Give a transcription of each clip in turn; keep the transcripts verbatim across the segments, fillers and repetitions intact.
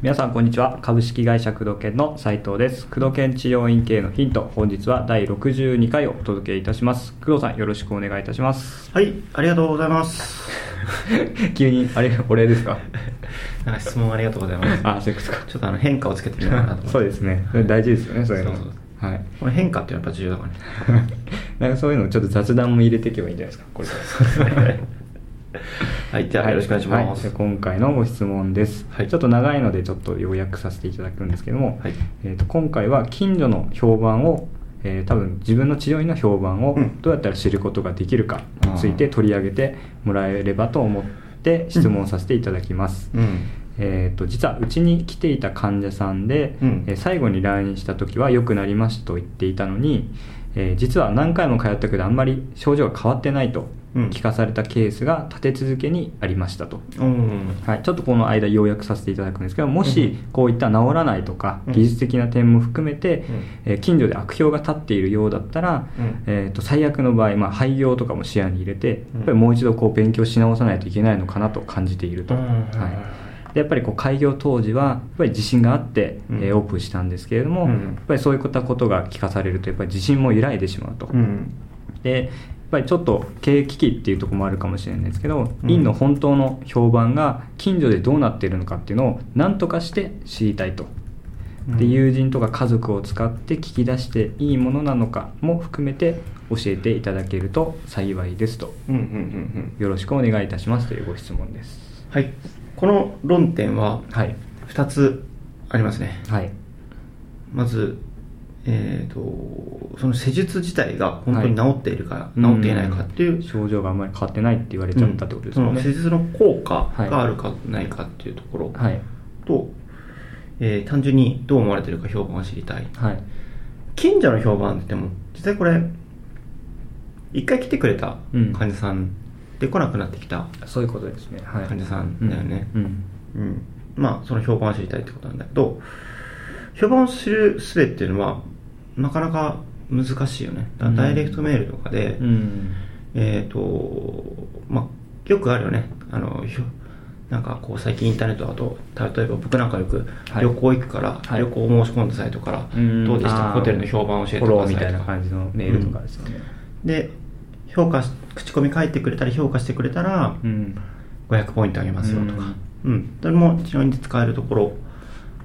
皆さんこんにちは。株式会社工藤研の斉藤です。工藤研治療院経営のヒント、本日はだいろくじゅうにかいをお届けいたします。工藤さん、よろしくお願いいたします。はい、ありがとうございます。急にあれお礼ですか？なんか質問ありがとうございます。あ、そうですか。ちょっとあの変化をつけてみようかなと思って。そうですね、大事ですよね、そういうの。そうそうそう、はい、この変化ってやっぱ重要だからね。なんかそういうのちょっと雑談も入れていけばいいんじゃないですか、これ。そうですね。はい、じゃあよろしくお願いします。はいはい、じゃあ今回のご質問です。はい、ちょっと長いのでちょっと要約させていただくんですけども、はい、えー、と今回は近所の評判を、えー、多分自分の治療院の評判をどうやったら知ることができるかについて取り上げてもらえればと思って質問させていただきます。うんうん、えー、と実はうちに来ていた患者さんで、うん、えー、最後に来院した時は良くなりましたと言っていたのに、えー、実は何回も通ったけどあんまり症状が変わってないと聞かされたケースが立て続けにありましたと、うん、はい、ちょっとこの間要約させていただくんですけど、もしこういった治らないとか、うん、技術的な点も含めて、うん、えー、近所で悪評が立っているようだったら、うん、えー、と最悪の場合、まあ、廃業とかも視野に入れて、やっぱりもう一度こう勉強し直さないといけないのかなと感じていると、うん、はい、やっぱりこう開業当時はやっぱり自信があって、うん、えー、オープンしたんですけれども、うん、やっぱりそういったことが聞かされるとやっぱり自信も揺らいでしまうと、うん、でやっぱりちょっと経営危機っていうところもあるかもしれないんですけど、うん、院の本当の評判が近所でどうなっているのかっていうのを何とかして知りたいと、うん、で友人とか家族を使って聞き出していいものなのかも含めて教えていただけると幸いですと、うんうんうんうん、よろしくお願いいたしますというご質問です。はい、この論点はふたつありますね。はい、まず、えー、とその施術自体が本当に治っているか、はい、治っていないかっていう、うん、症状があんまり変わってないって言われちゃったってことですよね、うん、その施術の効果があるかないかっていうところと、はい、えー、単純にどう思われているか評判を知りたい、はい、近所の評判って言っても実際これいっかい来てくれた患者さん、うん、で来なくなってきた、そういうことですね、はい、患者さんだよね、うんうんうん、まあその評判を知りたいってことなんだけど、評判を知る術っていうのはなかなか難しいよね。だダイレクトメールとかで、うん、えっ、ー、とまあよくあるよね、あのなんかこう最近インターネットだと、例えば僕なんかよく旅行行くから、はい、旅行を申し込んだサイトから、はい、どうでしたホテルの評判を教えてくださいみたいな感じのメールとかですよね、うん、で評価口コミ書いてくれたり評価してくれたら、うん、ごひゃくポイントあげますよとか、うんうん、それも治療院で使えるところ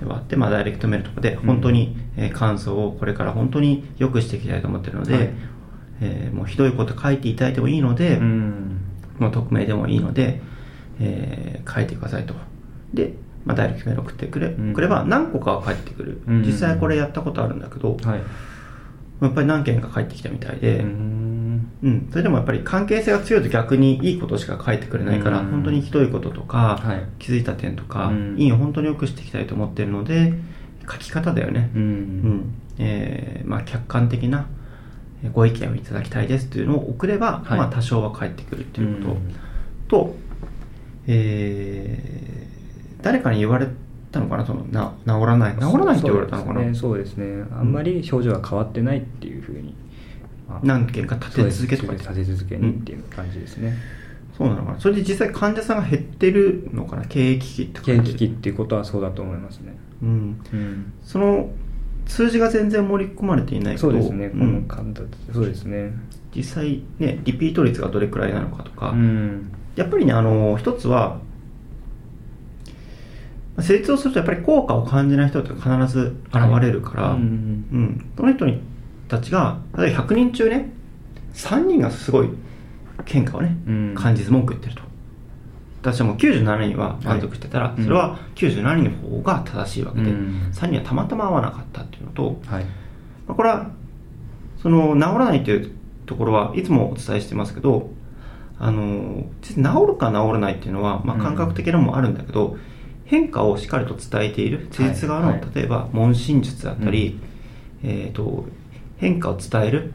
ではあって、まあ、ダイレクトメールとかで本当に、うん、えー、感想をこれから本当に良くしていきたいと思ってるので、はい、えー、もうひどいこと書いていただいてもいいので、うん、もう匿名でもいいので、えー、書いてくださいと。で、まあ、ダイレクトメール送ってくれ、うん、くれば何個かは返ってくる、うん、実際これやったことあるんだけど、うん、はい、やっぱり何件か返ってきたみたいで、うん、うん、それでもやっぱり関係性が強いと逆にいいことしか書いてくれないから、うん、本当にひどいこととか、はい、気づいた点とか、うん、いいを本当に良くしていきたいと思っているので、書き方だよね、うん、うん、えーまあ、客観的なご意見をいただきたいですというのを送れば、はい、まあ、多少は返ってくるということ、うん、と、えー、誰かに言われたのかな、そのな治らない治らないって言われたのかな、そうですね、そうですね、あんまり症状が変わってないっていうふうに、何件か立て続けとか立て続けにっていう感じですね、うん、そうなのかな。それで実際患者さんが減ってるのかな、経営危機って感じ、経営危機っていうことはそうだと思いますね、うん、うん、その数字が全然盛り込まれていないけど、そうですね、この患者、うん、そうですね、実際ねリピート率がどれくらいなのかとか、うん、やっぱりね、あの一つは施術をするとやっぱり効果を感じない人って必ず現れるから、はい、うんうん、その人にたちが例えばひゃくにん中ねさんにんがすごい変化をね、うん、感じず文句言ってると。私はもうきゅうじゅうななにんは満足してたら、はい、それはきゅうじゅうななにんの方が正しいわけで、うん、さんにんはたまたま合わなかったっていうのと、はい、まあ、これはその治らないというところはいつもお伝えしてますけど、あの治るか治らないっていうのは、まあ、感覚的なのもあるんだけど、うん、変化をしっかりと伝えている施術側の、はいはい、例えば問診術だったり、うん、えーと変化を伝える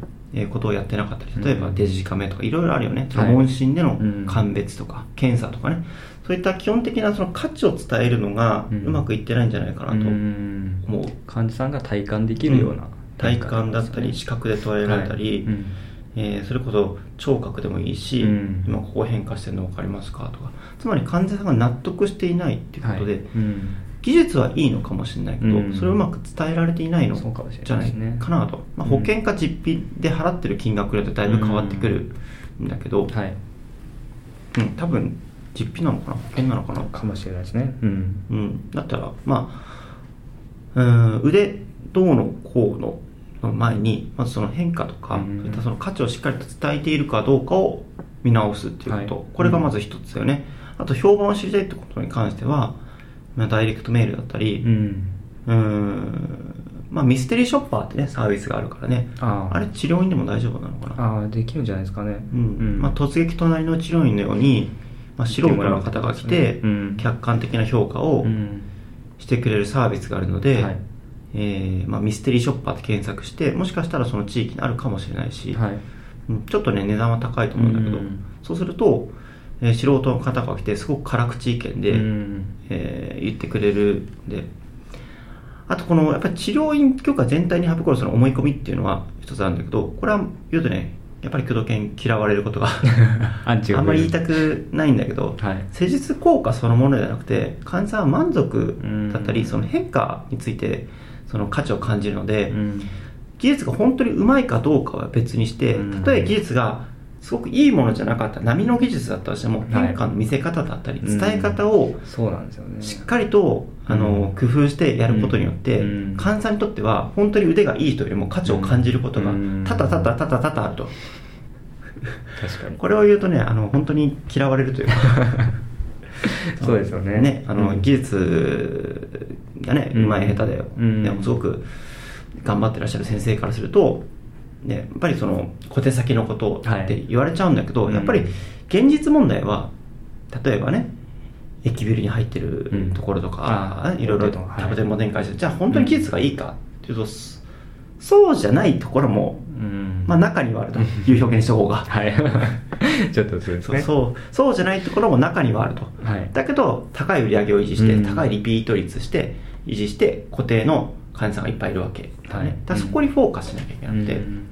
ことをやってなかったり、例えばデジカメとかいろいろあるよね、はい、問診での鑑別とか検査とかね、うん、そういった基本的なその価値を伝えるのがうまくいってないんじゃないかなと思う、うん、患者さんが体感できるような、ね、うん、体感だったり視覚で捉えられたり、はい、うん、えー、それこそ聴覚でもいいし、うん、今ここ変化してるの分かりますかとか、つまり患者さんが納得していないっていうことで、はい、うん、技術はいいのかもしれないけど、うん、それをうまく伝えられていないのじゃないかなと、まあ、保険か実費で払ってる金額でだいぶ変わってくるんだけど、うん、はい、うん、多分実費なのかな保険なのかなかもしれないですね、うんうん、だったら、まあ、うん、腕どうのこうのの前にまずその変化とか、うん、そういったその価値をしっかりと伝えているかどうかを見直すっていうこと、はい、これがまず一つだよね、うん、あと評判を知りたいってことに関しては、まあ、ダイレクトメールだったり、うん、うーん、まあ、ミステリーショッパーってねサービスがあるからね、 あ, あれ治療院でも大丈夫なのかな、あできるんじゃないですかね、うんうん、まあ、突撃隣の治療院のように、まあ、素人の方が来て客観的な評価をしてくれるサービスがあるので、うんうん、はい、えーまあ、ミステリーショッパーって検索してもしかしたらその地域にあるかもしれないし、はい、ちょっとね値段は高いと思うんだけど、うん、そうすると、えー、素人の方が来てすごく辛口意見で、うん、えー、言ってくれるんで、あとこのやっぱり治療院許可全体にはぶこるその思い込みっていうのは一つあるんだけど、これは言うとねやっぱり工藤研嫌われることがあんまり言いたくないんだけど、はい、施術効果そのものじゃなくて患者さんは満足だったり、うん、その変化についてその価値を感じるので、うん、技術が本当にうまいかどうかは別にして、うん、例えば技術がすごくいいものじゃなかった波の技術だったとしても、変化の見せ方だったり伝え方をしっかりとあの工夫してやることによって患者さんにとっては本当に腕がいい人よりも価値を感じることがたたたたたたたたあると。確かにこれを言うとねあの本当に嫌われるというかそうですよ ね, ねあの、うん、技術がねうまい下手だよ、うん、でもすごく頑張ってらっしゃる先生からするとね、やっぱりその小手先のことって言われちゃうんだけど、はい、やっぱり現実問題は例えばね駅ビルに入ってるところとか、うん、いろいろタブテンも展開して、はい、じゃあ本当に技術がいいかっていうと、うん、そうじゃないところも、うん、まあ、中にはあるという表現した方が、はい、ちょっとそうですね、そうそう、そうじゃないところも中にはあると、はい、だけど高い売り上げを維持して、うん、高いリピート率して維持して固定の患者さんがいっぱいいるわけだね、はい、だからそこにフォーカスしなきゃいけなくて、うん、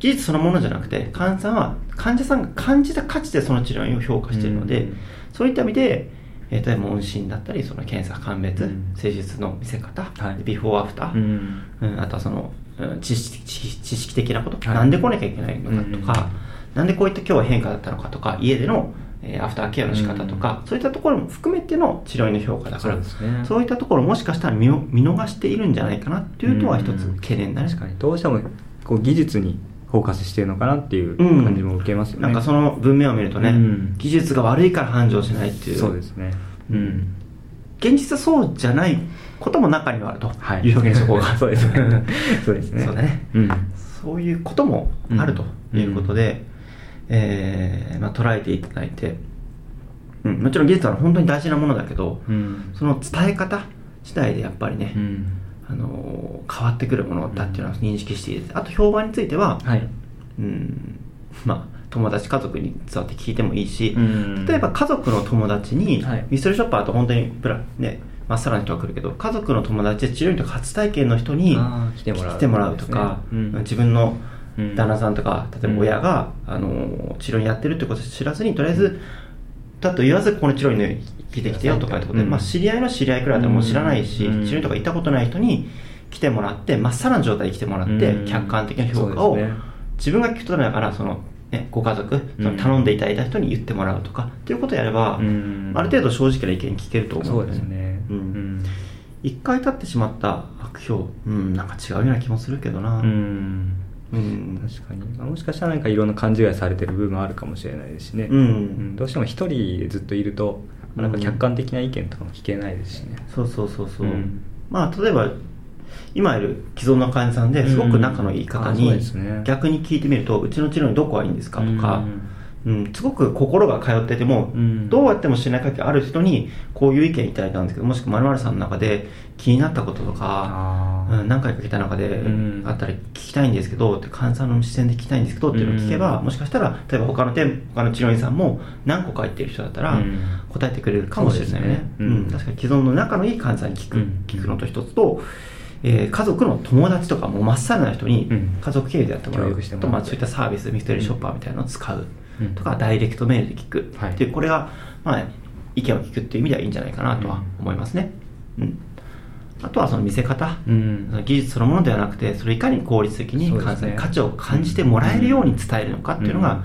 技術そのものじゃなくて患者さんは患者さんが感じた価値でその治療院を評価しているので、うん、そういった意味で、えー、例えば問診だったりその検査鑑別、うん、施術の見せ方、はい、ビフォーアフター、うんうん、あとはその、うん、知識、知識的なこと、はい、なんで来なきゃいけないのかとか、うん、なんでこういった今日は変化だったのかとか家での、えー、アフターケアの仕方とか、うん、そういったところも含めての治療院の評価だから、そうですね、そういったところもしかしたら 見, 見逃しているんじゃないかなっていうのは一つ懸念だね、うん、確かにどうしてもこう技術にフォーカスしてるのかなっていう感じも受けますよね、うん、なんかその文面を見るとね、うん、技術が悪いから繁盛しないっていう、そうですね、うん、現実はそうじゃないことも中にはあるという表現手法が、はい、そうですねそうですね、そうだね、うん、そういうこともあるということで、うん、えーまあ、捉えていただいて、うん、もちろん技術は本当に大事なものだけど、うん、その伝え方次第でやっぱりね、うん、あの変わってくるものだっていうのを認識している、うん、あと評判については、はい、うん、まあ、友達家族に伝わって聞いてもいいし、うん、例えば家族の友達に、はい、ミステリーショッパーだと本当にプラ、ね、まっさらの人が来るけど家族の友達で治療院とか初体験の人に来てもらうとか、ね、うん、自分の旦那さんとか例えば親が、うん、あの治療院やってるってことを知らずにとりあえず、うん、だと言わずこの治療院の来てきてよとかってことで、まあ、知り合いの知り合いくらいだともう知らないし、うん、治療院とか行ったことない人に来てもらってまっさらの状態で来てもらって、うん、客観的な評価を、ね、自分が聞くとながらその、ね、ご家族その頼んでいただいた人に言ってもらうとかっていうことをやれば、うん、ある程度正直な意見聞けると思うんですよね。そうですね、うんうん、いっかい経ってしまった悪評、うん、なんか違うような気もするけどな、うんうん、確かにもしかしたらなんかいろんな勘違いされてる部分もあるかもしれないですしね、うんうん、どうしても一人ずっといると、うん、なんか客観的な意見とかも聞けないですしね、そうそうそうそう、うん、まあ例えば今いる既存の患者さんですごく仲のいい方に、うんね、逆に聞いてみるとうちの治療院どこがいいんですかとか、うんうん、すごく心が通ってても、うん、どうやっても信頼関係ある人にこういう意見いただいたんですけどもしくは○○さんの中で気になったこととかうん、何回か聞いた中であったら聞きたいんですけどって患者さんの視線で聞きたいんですけどっていうのを聞けば、うん、もしかしたら例えば他の店他の治療院さんも何個か行ってる人だったら答えてくれるかもしれないよね、うん、確かに既存の仲のいい患者さんに聞く、うん、聞くのと一つと、えー、家族の友達とかもまっさらな人に家族経由でやってもらう、うん、と、まあ、そういったサービスミステリーショッパーみたいなのを使うとか、うん、ダイレクトメールで聞く、はい、でこれが、まあ、意見を聞くっていう意味ではいいんじゃないかなとは思いますね、うんうん、あとはその見せ方、うん、その技術そのものではなくてそれいかに効率的に感染、ね、価値を感じてもらえるように伝えるのかっていうのが、うんうん、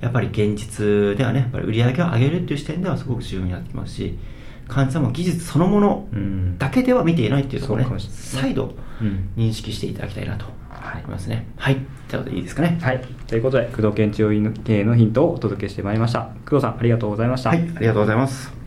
やっぱり現実ではねやっぱり売り上げを上げるっていう視点ではすごく重要になってきますし、患者も技術そのものだけでは見ていないっていうところを、ねうん、再度認識していただきたいなと思いますね、はい、はい、ということでいいですかね、はい、ということで工藤研治療院経営のヒントをお届けしてまいりました。工藤さんありがとうございました。はい、ありがとうございます。